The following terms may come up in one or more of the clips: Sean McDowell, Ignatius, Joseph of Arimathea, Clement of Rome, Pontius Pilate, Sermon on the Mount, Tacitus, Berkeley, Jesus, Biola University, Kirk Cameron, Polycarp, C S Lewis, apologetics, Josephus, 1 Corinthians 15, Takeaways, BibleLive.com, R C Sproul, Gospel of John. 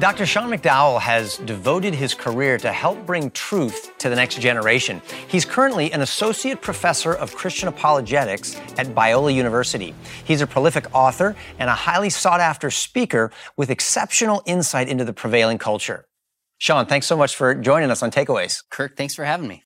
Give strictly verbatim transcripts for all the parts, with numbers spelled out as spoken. Doctor Sean McDowell has devoted his career to help bring truth to the next generation. He's currently an associate professor of Christian apologetics at Biola University. He's a prolific author and a highly sought-after speaker with exceptional insight into the prevailing culture. Sean, thanks so much for joining us on Takeaways. Kirk, thanks for having me.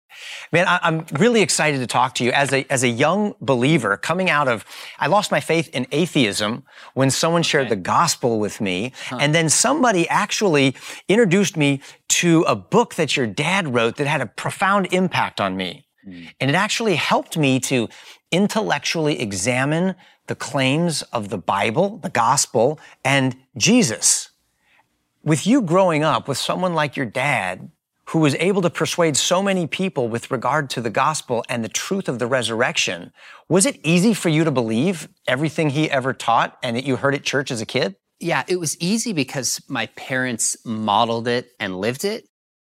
Man, I, I'm really excited to talk to you. As a, as a young believer coming out of, I lost my faith in atheism when someone shared okay. the gospel with me. Huh. And then somebody actually introduced me to a book that your dad wrote that had a profound impact on me. Mm. And it actually helped me to intellectually examine the claims of the Bible, the gospel, and Jesus. With you growing up with someone like your dad, who was able to persuade so many people with regard to the gospel and the truth of the resurrection, was it easy for you to believe everything he ever taught and that you heard at church as a kid? Yeah, it was easy because my parents modeled it and lived it,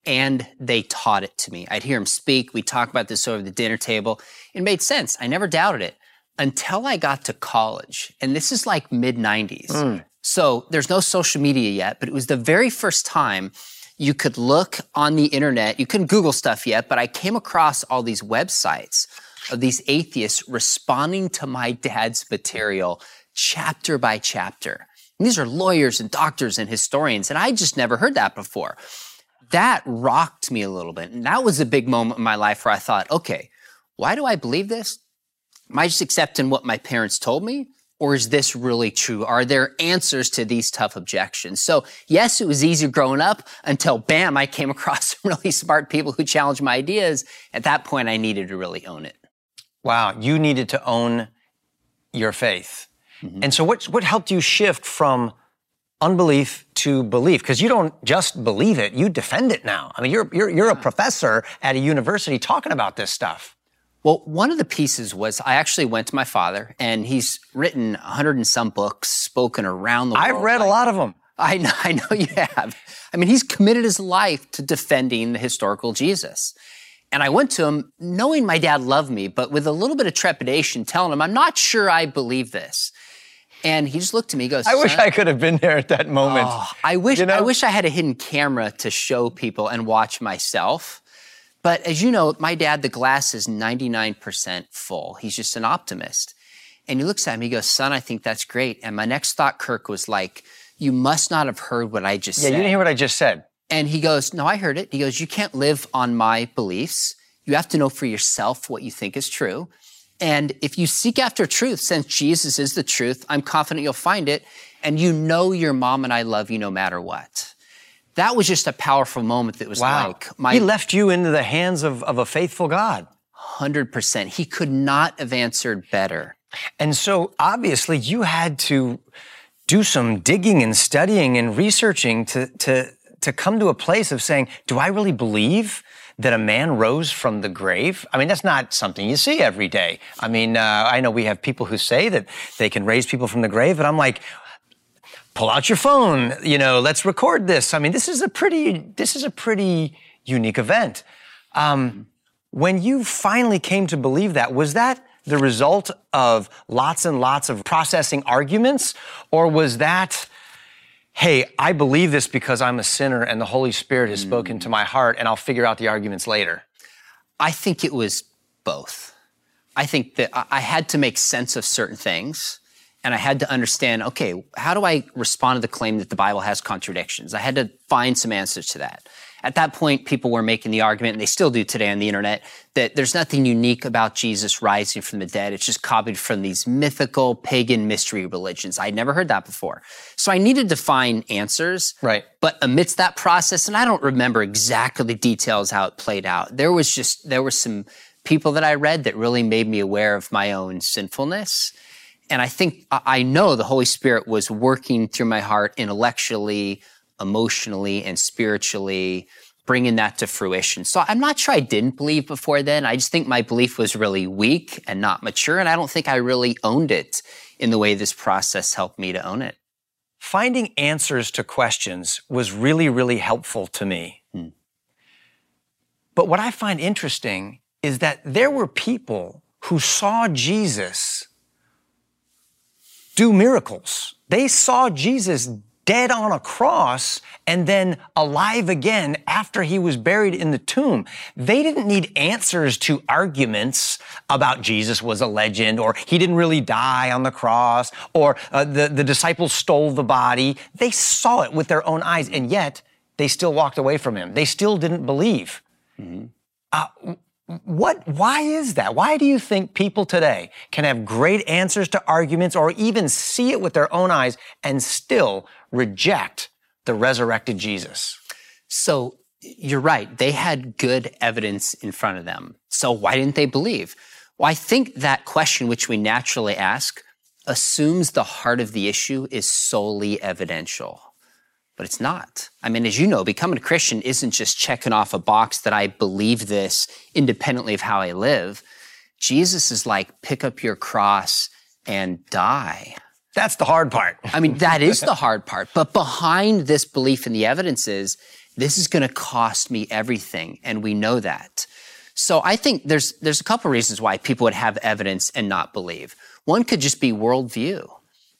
and they taught it to me. I'd hear him speak. We'd talk about this over the dinner table. It made sense. I never doubted it until I got to college. And this is like mid nineties. Mm. So there's no social media yet, but it was the very first time you could look on the internet. You couldn't Google stuff yet, but I came across all these websites of these atheists responding to my dad's material chapter by chapter. And these are lawyers and doctors and historians, and I just never heard that before. That rocked me a little bit, and that was a big moment in my life where I thought, okay, why do I believe this? Am I just accepting what my parents told me? Or is this really true? Are there answers to these tough objections? So yes, it was easy growing up until, bam, I came across some really smart people who challenged my ideas. At that point, I needed to really own it. Wow, you needed to own your faith. Mm-hmm. And so what, what helped you shift from unbelief to belief? Because you don't just believe it, you defend it now. I mean, you're, you're, you're a professor at a university talking about this stuff. Well, one of the pieces was I actually went to my father, and he's written a hundred and some books, spoken around the world. I've read a lot of them. I know, I know you have. I mean, he's committed his life to defending the historical Jesus. And I went to him knowing my dad loved me, but with a little bit of trepidation, telling him, I'm not sure I believe this. And he just looked at me, he goes, I wish I could have been there at that moment. Oh, I wish, you know? I wish I had a hidden camera to show people and watch myself. But as you know, my dad, the glass is ninety-nine percent full. He's just an optimist. And he looks at me, he goes, son, I think that's great. And my next thought, Kirk, was like, you must not have heard what I just yeah, said. Yeah, you didn't hear what I just said. And he goes, no, I heard it. He goes, you can't live on my beliefs. You have to know for yourself what you think is true. And if you seek after truth, since Jesus is the truth, I'm confident you'll find it. And you know your mom and I love you no matter what. That was just a powerful moment that was wow. like my- He left you into the hands of, of a faithful God. one hundred percent. He could not have answered better. And so obviously you had to do some digging and studying and researching to, to, to come to a place of saying, do I really believe that a man rose from the grave? I mean, that's not something you see every day. I mean, uh, I know we have people who say that they can raise people from the grave, but I'm like, pull out your phone, you know, let's record this. I mean, this is a pretty, this is a pretty unique event. Um, when you finally came to believe that, was that the result of lots and lots of processing arguments? Or was that, hey, I believe this because I'm a sinner and the Holy Spirit has mm. spoken to my heart and I'll figure out the arguments later? I think it was both. I think that I had to make sense of certain things. And I had to understand, okay, how do I respond to the claim that the Bible has contradictions? I had to find some answers to that. At that point, people were making the argument, and they still do today on the internet, that there's nothing unique about Jesus rising from the dead. It's just copied from these mythical pagan mystery religions. I'd never heard that before. So I needed to find answers. Right. But amidst that process, and I don't remember exactly the details how it played out, there was just, there were some people that I read that really made me aware of my own sinfulness. And I think, I know the Holy Spirit was working through my heart intellectually, emotionally, and spiritually, bringing that to fruition. So I'm not sure I didn't believe before then. I just think my belief was really weak and not mature, and I don't think I really owned it in the way this process helped me to own it. Finding answers to questions was really, really helpful to me. Hmm. But what I find interesting is that there were people who saw Jesus do miracles. They saw Jesus dead on a cross and then alive again after he was buried in the tomb. They didn't need answers to arguments about Jesus was a legend, or he didn't really die on the cross, or uh, the, the disciples stole the body. They saw it with their own eyes, and yet they still walked away from him. They still didn't believe. Mm-hmm. Uh, What, why is that? Why do you think people today can have great answers to arguments or even see it with their own eyes and still reject the resurrected Jesus? So you're right. They had good evidence in front of them. So why didn't they believe? Well, I think that question, which we naturally ask, assumes the heart of the issue is solely evidential. But it's not. I mean, as you know, becoming a Christian isn't just checking off a box that I believe this independently of how I live. Jesus is like, pick up your cross and die. That's the hard part. I mean, that is the hard part. But behind this belief in the evidence is, this is going to cost me everything. And we know that. So I think there's, there's a couple reasons why people would have evidence and not believe. One could just be worldview.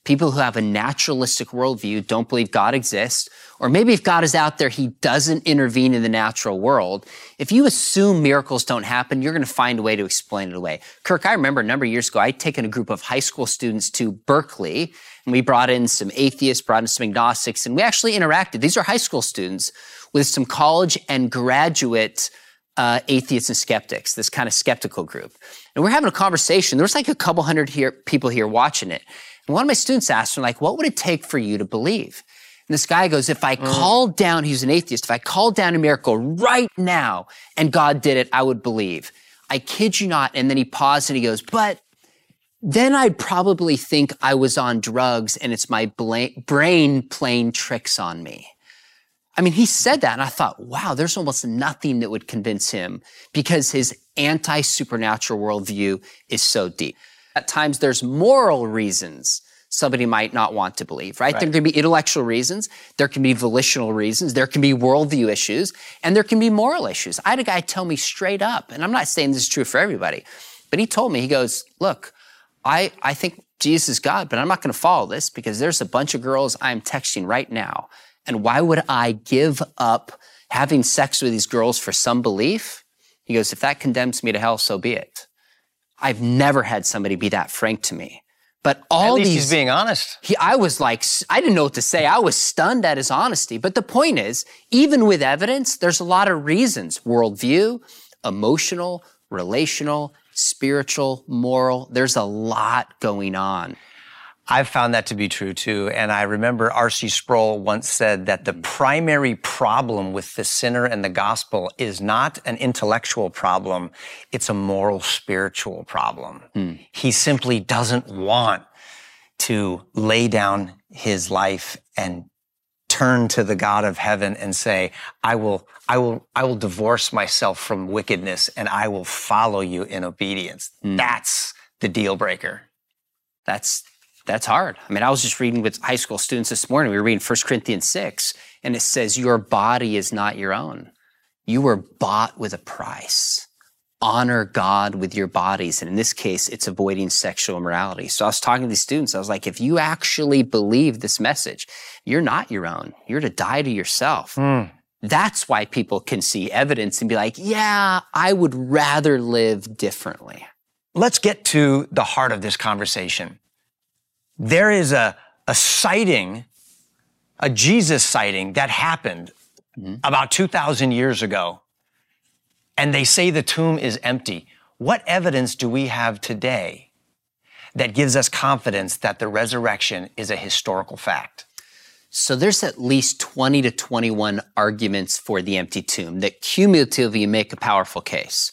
People who have a naturalistic worldview don't believe God exists, or maybe if God is out there, he doesn't intervene in the natural world. If you assume miracles don't happen, you're going to find a way to explain it away. Kirk, I remember a number of years ago, I'd taken a group of high school students to Berkeley, and we brought in some atheists, brought in some agnostics, and we actually interacted. These are high school students with some college and graduate Uh, atheists and skeptics, this kind of skeptical group. And we're having a conversation. There was like a couple hundred here, people here watching it. And one of my students asked me, like, what would it take for you to believe? And this guy goes, if I mm. called down, he was an atheist, if I called down a miracle right now and God did it, I would believe. I kid you not. And then he paused and he goes, but then I'd probably think I was on drugs and it's my bla- brain playing tricks on me. I mean, he said that, and I thought, wow, there's almost nothing that would convince him because his anti-supernatural worldview is so deep. At times, there's moral reasons somebody might not want to believe, right? right? There can be intellectual reasons. There can be volitional reasons. There can be worldview issues, and there can be moral issues. I had a guy tell me straight up, and I'm not saying this is true for everybody, but he told me, he goes, look, I, I think Jesus is God, but I'm not going to follow this because there's a bunch of girls I'm texting right now. And why would I give up having sex with these girls for some belief? He goes, if that condemns me to hell, so be it. I've never had somebody be that frank to me. But all these- At least he's being honest. He, I was like, I didn't know what to say. I was stunned at his honesty. But the point is, even with evidence, there's a lot of reasons. Worldview, emotional, relational, spiritual, moral. There's a lot going on. I've found that to be true too. And I remember R C Sproul once said that the primary problem with the sinner and the gospel is not an intellectual problem. It's a moral, spiritual problem. Mm. He simply doesn't want to lay down his life and turn to the God of heaven and say, I will, I will, I will divorce myself from wickedness and I will follow you in obedience. Mm. That's the deal breaker. That's, That's hard. I mean, I was just reading with high school students this morning. We were reading First Corinthians six, and it says, your body is not your own. You were bought with a price. Honor God with your bodies. And in this case, it's avoiding sexual immorality. So I was talking to these students. I was like, if you actually believe this message, you're not your own. You're to die to yourself. Mm. That's why people can see evidence and be like, yeah, I would rather live differently. Let's get to the heart of this conversation. There is a, a sighting, a Jesus sighting that happened mm-hmm. about two thousand years ago, and they say the tomb is empty. What evidence do we have today that gives us confidence that the resurrection is a historical fact? So there's at least twenty to twenty-one arguments for the empty tomb that cumulatively make a powerful case.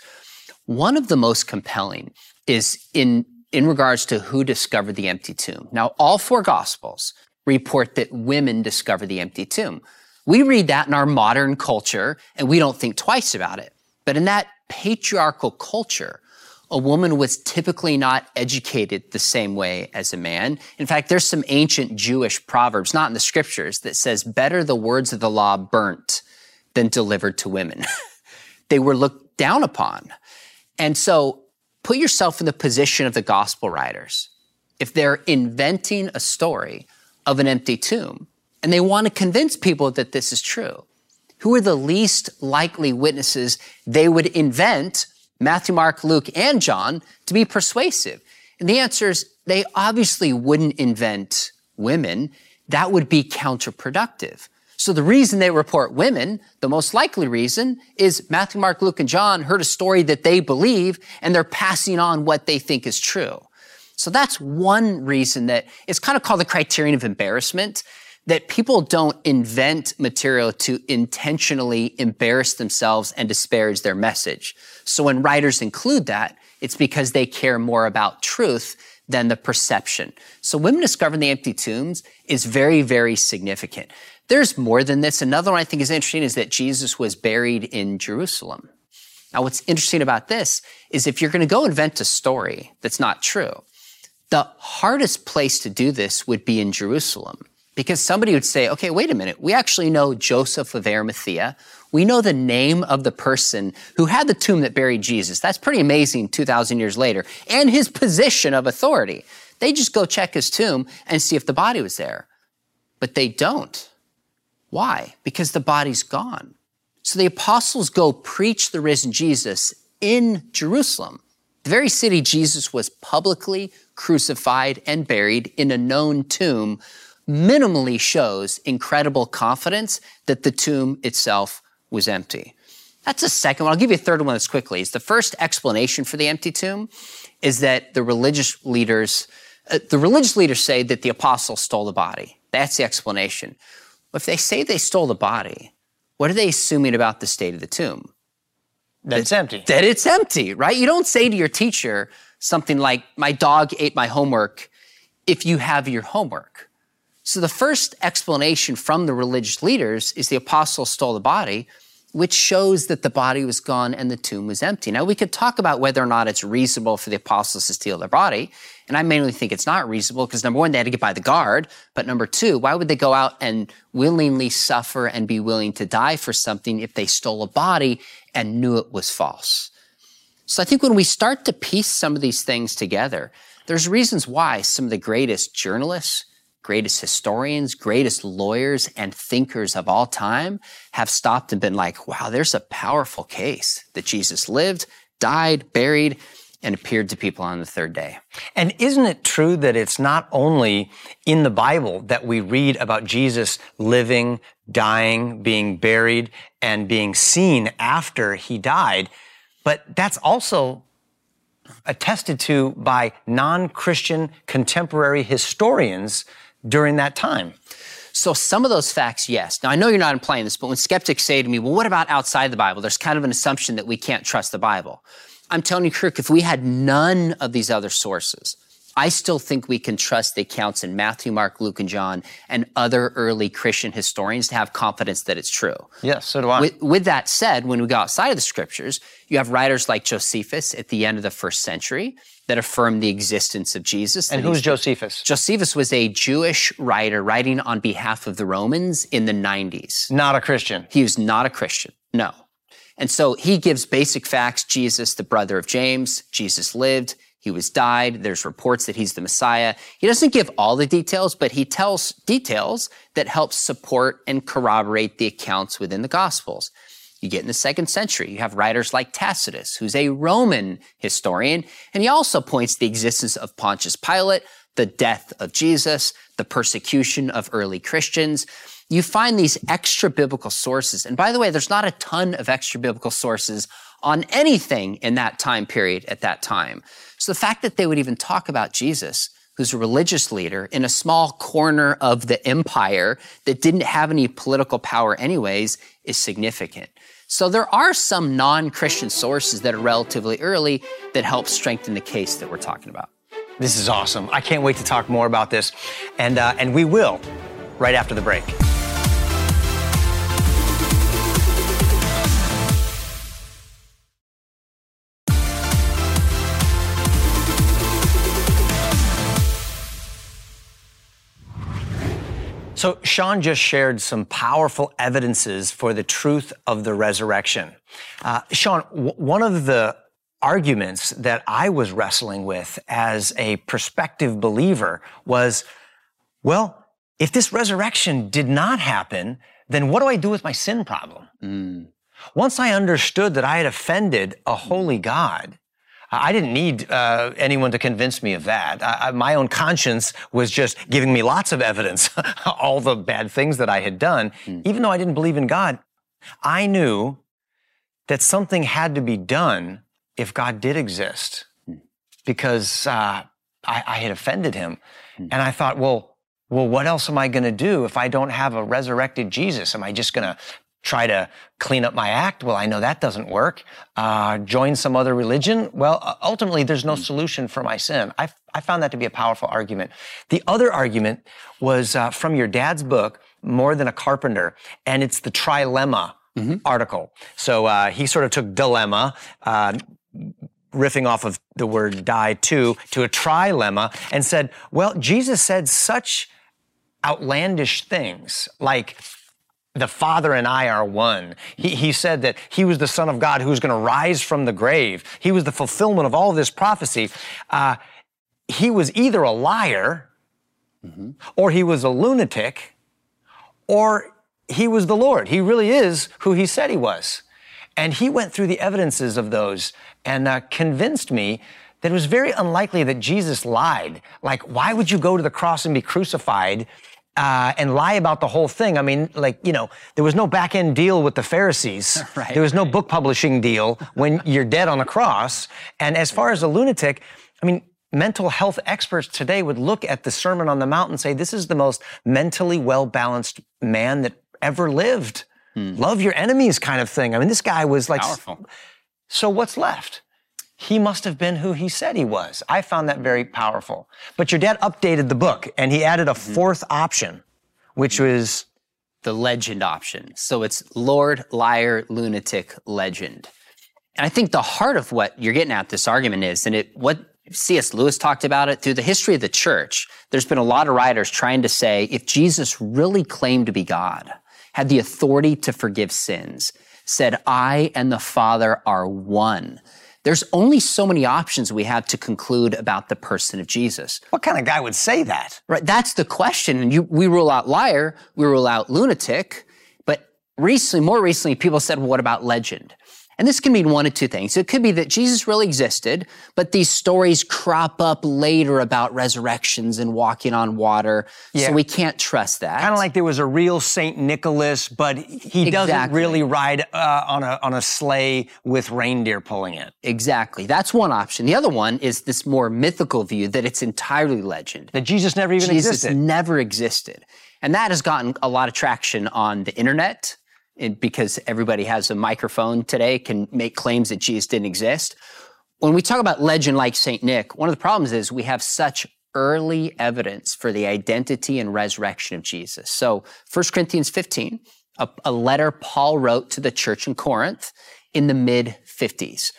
One of the most compelling is in in regards to who discovered the empty tomb. Now, all four Gospels report that women discover the empty tomb. We read that in our modern culture, and we don't think twice about it. But in that patriarchal culture, a woman was typically not educated the same way as a man. In fact, there's some ancient Jewish proverbs, not in the scriptures, that says, better the words of the law burnt than delivered to women. They were looked down upon. And so, put yourself in the position of the gospel writers. If they're inventing a story of an empty tomb, and they want to convince people that this is true. Who are the least likely witnesses they would invent, Matthew, Mark, Luke, and John, to be persuasive? And the answer is they obviously wouldn't invent women. That would be counterproductive. So the reason they report women, the most likely reason, is Matthew, Mark, Luke, and John heard a story that they believe, and they're passing on what they think is true. So that's one reason that it's kind of called the criterion of embarrassment, that people don't invent material to intentionally embarrass themselves and disparage their message. So when writers include that, it's because they care more about truth than the perception. So women discovering the empty tombs is very, very significant. There's more than this. Another one I think is interesting is that Jesus was buried in Jerusalem. Now, what's interesting about this is if you're going to go invent a story that's not true, the hardest place to do this would be in Jerusalem, because somebody would say, okay, wait a minute, we actually know Joseph of Arimathea. We know the name of the person who had the tomb that buried Jesus. That's pretty amazing two thousand years later. And his position of authority. They just go check his tomb and see if the body was there. But they don't. Why? Because the body's gone. So the apostles go preach the risen Jesus in Jerusalem, the very city Jesus was publicly crucified and buried in a known tomb, minimally shows incredible confidence that the tomb itself was empty. That's the second one. I'll give you a third one as quickly. It's the first explanation for the empty tomb is that the religious leaders, uh, the religious leaders say that the apostles stole the body. That's the explanation. If they say they stole the body, what are they assuming about the state of the tomb? That it's empty. That it's empty, right? You don't say to your teacher something like, my dog ate my homework, if you have your homework. So the first explanation from the religious leaders is the apostles stole the body, which shows that the body was gone and the tomb was empty. Now, we could talk about whether or not it's reasonable for the apostles to steal their body, and I mainly think it's not reasonable because, number one, they had to get by the guard, but number two, why would they go out and willingly suffer and be willing to die for something if they stole a body and knew it was false? So I think when we start to piece some of these things together, there's reasons why some of the greatest journalists, greatest historians, greatest lawyers, and thinkers of all time have stopped and been like, wow, there's a powerful case that Jesus lived, died, buried, and appeared to people on the third day. And isn't it true that it's not only in the Bible that we read about Jesus living, dying, being buried, and being seen after he died, but that's also attested to by non-Christian contemporary historians during that time? So some of those facts, yes. Now, I know you're not implying this, but when skeptics say to me, well, what about outside the Bible? There's kind of an assumption that we can't trust the Bible. I'm telling you, Kirk, if we had none of these other sources, I still think we can trust the accounts in Matthew, Mark, Luke, and John and other early Christian historians to have confidence that it's true. Yes, so do I. With, with that said, when we go outside of the scriptures, you have writers like Josephus at the end of the first century that affirm the existence of Jesus. And who's Josephus? Josephus was a Jewish writer writing on behalf of the Romans in the nineties. Not a Christian. He was not a Christian, no. And so he gives basic facts. Jesus, the brother of James, Jesus lived, he was died. There's reports that he's the Messiah. He doesn't give all the details, but he tells details that help support and corroborate the accounts within the Gospels. You get in the second century, you have writers like Tacitus, who's a Roman historian, and he also points to the existence of Pontius Pilate, the death of Jesus, the persecution of early Christians. You find these extra biblical sources. And by the way, there's not a ton of extra biblical sources on anything in that time period at that time. So the fact that they would even talk about Jesus, who's a religious leader in a small corner of the empire that didn't have any political power anyways, is significant. So there are some non-Christian sources that are relatively early that help strengthen the case that we're talking about. This is awesome. I can't wait to talk more about this. And, uh, and we will right after the break. So Sean just shared some powerful evidences for the truth of the resurrection. Uh, Sean, w- one of the arguments that I was wrestling with as a prospective believer was, well, If this resurrection did not happen, then what do I do with my sin problem? Mm. Once I understood that I had offended a holy God, I didn't need uh, anyone to convince me of that. I, I, my own conscience was just giving me lots of evidence, all the bad things that I had done. Mm. Even though I didn't believe in God, I knew that something had to be done if God did exist, mm. because uh, I, I had offended him. Mm. And I thought, well, well, what else am I going to do if I don't have a resurrected Jesus? Am I just going to try to clean up my act? Well, I know that doesn't work. Uh, join some other religion? Well, ultimately, there's no solution for my sin. I, I found that to be a powerful argument. The other argument was uh, from your dad's book, More Than a Carpenter, and it's the trilemma mm-hmm. article. So uh, he sort of took dilemma, uh, riffing off of the word die to, to a trilemma, and said, well, Jesus said such outlandish things like, the Father and I are one. He, he said that he was the Son of God who was going to rise from the grave. He was the fulfillment of all of this prophecy. Uh, he was either a liar, mm-hmm. or he was a lunatic, or he was the Lord. He really is who he said he was. And he went through the evidences of those and uh, convinced me that it was very unlikely that Jesus lied. Like, why would you go to the cross and be crucified Uh, and lie about the whole thing? I mean, like, you know, there was no back-end deal with the Pharisees. Right, there was no right. book publishing deal when you're dead on a cross. And as far as a lunatic, I mean, mental health experts today would look at the Sermon on the Mount and say, this is the most mentally well-balanced man that ever lived. Hmm. Love your enemies kind of thing. I mean, this guy was like... Powerful. So what's left? He must have been who he said he was. I found that very powerful. But your dad updated the book, and he added a fourth mm-hmm. option, which was the legend option. So it's Lord, liar, lunatic, legend. And I think the heart of what you're getting at this argument is, and it what C S Lewis talked about it, through the history of the church, there's been a lot of writers trying to say, if Jesus really claimed to be God, had the authority to forgive sins, said, I and the Father are one, there's only so many options we have to conclude about the person of Jesus. What kind of guy would say that? Right, that's the question. And you, we rule out liar, we rule out lunatic, but recently, more recently, people said, well, what about legend? And this can mean one of two things. It could be that Jesus really existed, but these stories crop up later about resurrections and walking on water, yeah. so we can't trust that. Kind of like there was a real Saint Nicholas, but he exactly. doesn't really ride uh, on a on a sleigh with reindeer pulling it. Exactly. That's one option. The other one is this more mythical view that it's entirely legend. That Jesus never even Jesus existed. Jesus never existed. And that has gotten a lot of traction on the internet, and because everybody has a microphone today, can make claims that Jesus didn't exist. When we talk about legend like Saint Nick, one of the problems is we have such early evidence for the identity and resurrection of Jesus. So First Corinthians fifteen, a, a letter Paul wrote to the church in Corinth in the mid fifties.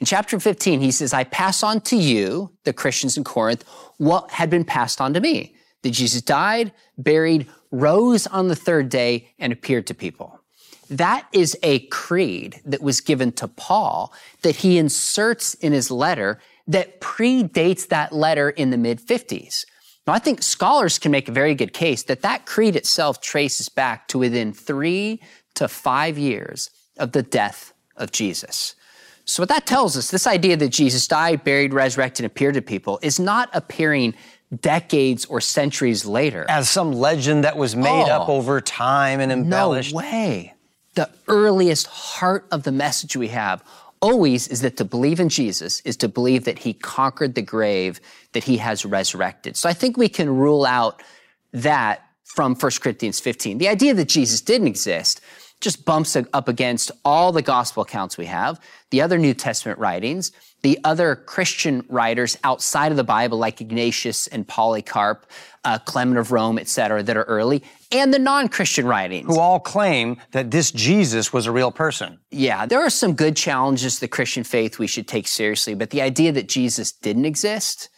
In chapter fifteen, he says, I pass on to you, the Christians in Corinth, what had been passed on to me, that Jesus died, buried, rose on the third day, and appeared to people. That is a creed that was given to Paul that he inserts in his letter that predates that letter in the mid fifties. Now, I think scholars can make a very good case that that creed itself traces back to within three to five years of the death of Jesus. So what that tells us, this idea that Jesus died, buried, resurrected, and appeared to people is not appearing decades or centuries later. As some legend that was made oh, up over time and embellished. No way. The earliest heart of the message we have always is that to believe in Jesus is to believe that he conquered the grave, that he has resurrected. So I think we can rule out that from First Corinthians fifteen. The idea that Jesus didn't exist just bumps up against all the gospel accounts we have, the other New Testament writings, the other Christian writers outside of the Bible like Ignatius and Polycarp, uh, Clement of Rome, et cetera, that are early, and the non-Christian writings. Who all claim that this Jesus was a real person. Yeah, there are some good challenges to the Christian faith we should take seriously, but the idea that Jesus didn't exist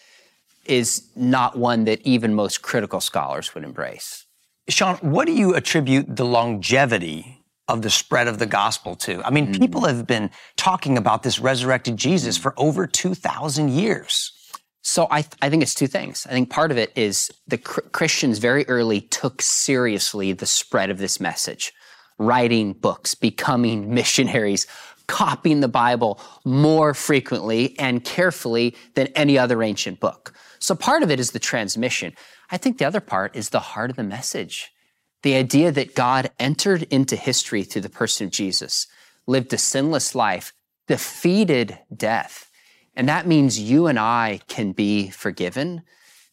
is not one that even most critical scholars would embrace. Sean, what do you attribute the longevity of the spread of the gospel to? I mean, mm. people have been talking about this resurrected Jesus for over two thousand years. So I, th- I think it's two things. I think part of it is the cr- Christians very early took seriously the spread of this message, writing books, becoming missionaries, copying the Bible more frequently and carefully than any other ancient book. So part of it is the transmission. I think the other part is the heart of the message, the idea that God entered into history through the person of Jesus, lived a sinless life, defeated death. And that means you and I can be forgiven.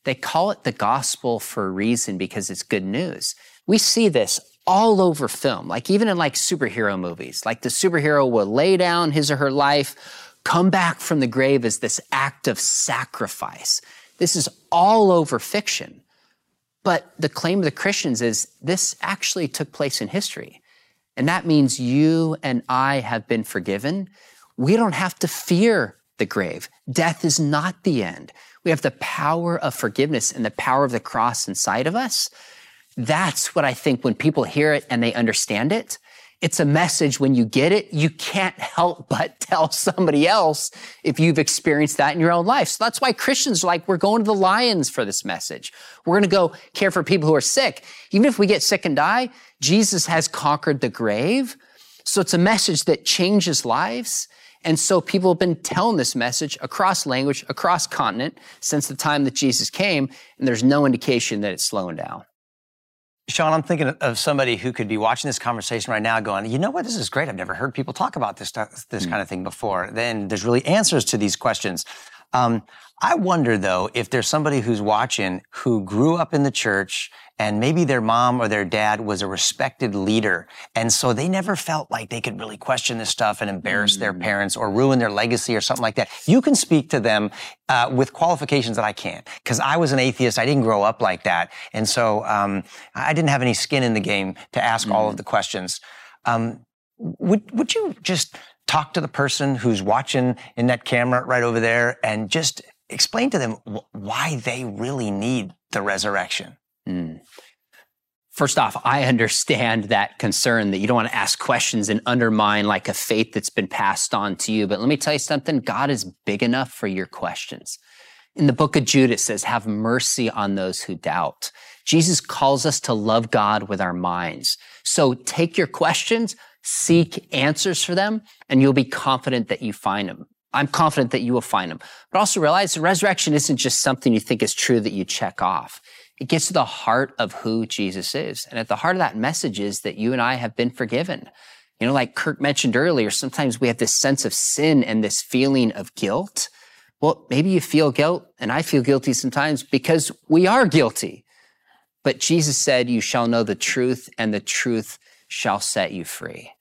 They call it the gospel for a reason because it's good news. We see this all over film, like even in like superhero movies, like the superhero will lay down his or her life, come back from the grave as this act of sacrifice. This is all over fiction. But the claim of the Christians is this actually took place in history. And that means you and I have been forgiven. We don't have to fear the grave. Death is not the end. We have the power of forgiveness and the power of the cross inside of us. That's what I think when people hear it and they understand it, it's a message when you get it, you can't help but tell somebody else if you've experienced that in your own life. So that's why Christians are like, we're going to the lions for this message. We're going to go care for people who are sick. Even if we get sick and die, Jesus has conquered the grave. So it's a message that changes lives. And so people have been telling this message across language, across continent, since the time that Jesus came, and there's no indication that it's slowing down. Sean, I'm thinking of somebody who could be watching this conversation right now going, you know what, this is great. I've never heard people talk about this, this mm. kind of thing before. Then there's really answers to these questions. Um, I wonder, though, if there's somebody who's watching who grew up in the church and maybe their mom or their dad was a respected leader. And so they never felt like they could really question this stuff and embarrass mm-hmm. their parents or ruin their legacy or something like that. You can speak to them uh, with qualifications that I can't, because I was an atheist. I didn't grow up like that. And so um, I didn't have any skin in the game to ask mm-hmm. all of the questions. Um, would, would you just talk to the person who's watching in that camera right over there and just explain to them wh- why they really need the resurrection? Mm. First off, I understand that concern that you don't want to ask questions and undermine like a faith that's been passed on to you. But let me tell you something, God is big enough for your questions. In the book of Jude, it says, have mercy on those who doubt. Jesus calls us to love God with our minds. So take your questions, seek answers for them, and you'll be confident that you find them. I'm confident that you will find them. But also realize the resurrection isn't just something you think is true that you check off. It gets to the heart of who Jesus is. And at the heart of that message is that you and I have been forgiven. You know, like Kirk mentioned earlier, sometimes we have this sense of sin and this feeling of guilt. Well, maybe you feel guilt, and I feel guilty sometimes because we are guilty. But Jesus said, you shall know the truth, and the truth shall set you free.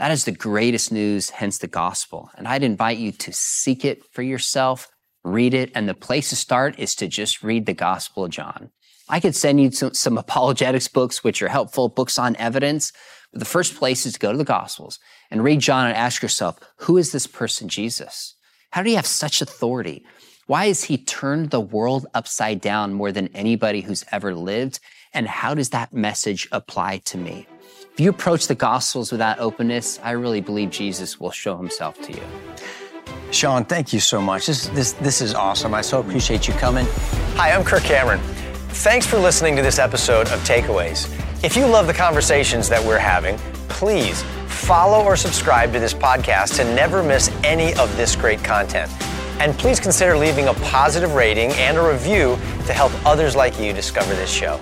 That is the greatest news, hence the gospel. And I'd invite you to seek it for yourself, read it, and the place to start is to just read the Gospel of John. I could send you some, some apologetics books, which are helpful, books on evidence. But the first place is to go to the Gospels and read John and ask yourself, who is this person, Jesus? How did he have such authority? Why has he turned the world upside down more than anybody who's ever lived? And how does that message apply to me? If you approach the Gospels with that openness, I really believe Jesus will show himself to you. Sean, thank you so much. This, this, this is awesome. I so appreciate you coming. Hi, I'm Kirk Cameron. Thanks for listening to this episode of Takeaways. If you love the conversations that we're having, please follow or subscribe to this podcast to never miss any of this great content. And please consider leaving a positive rating and a review to help others like you discover this show.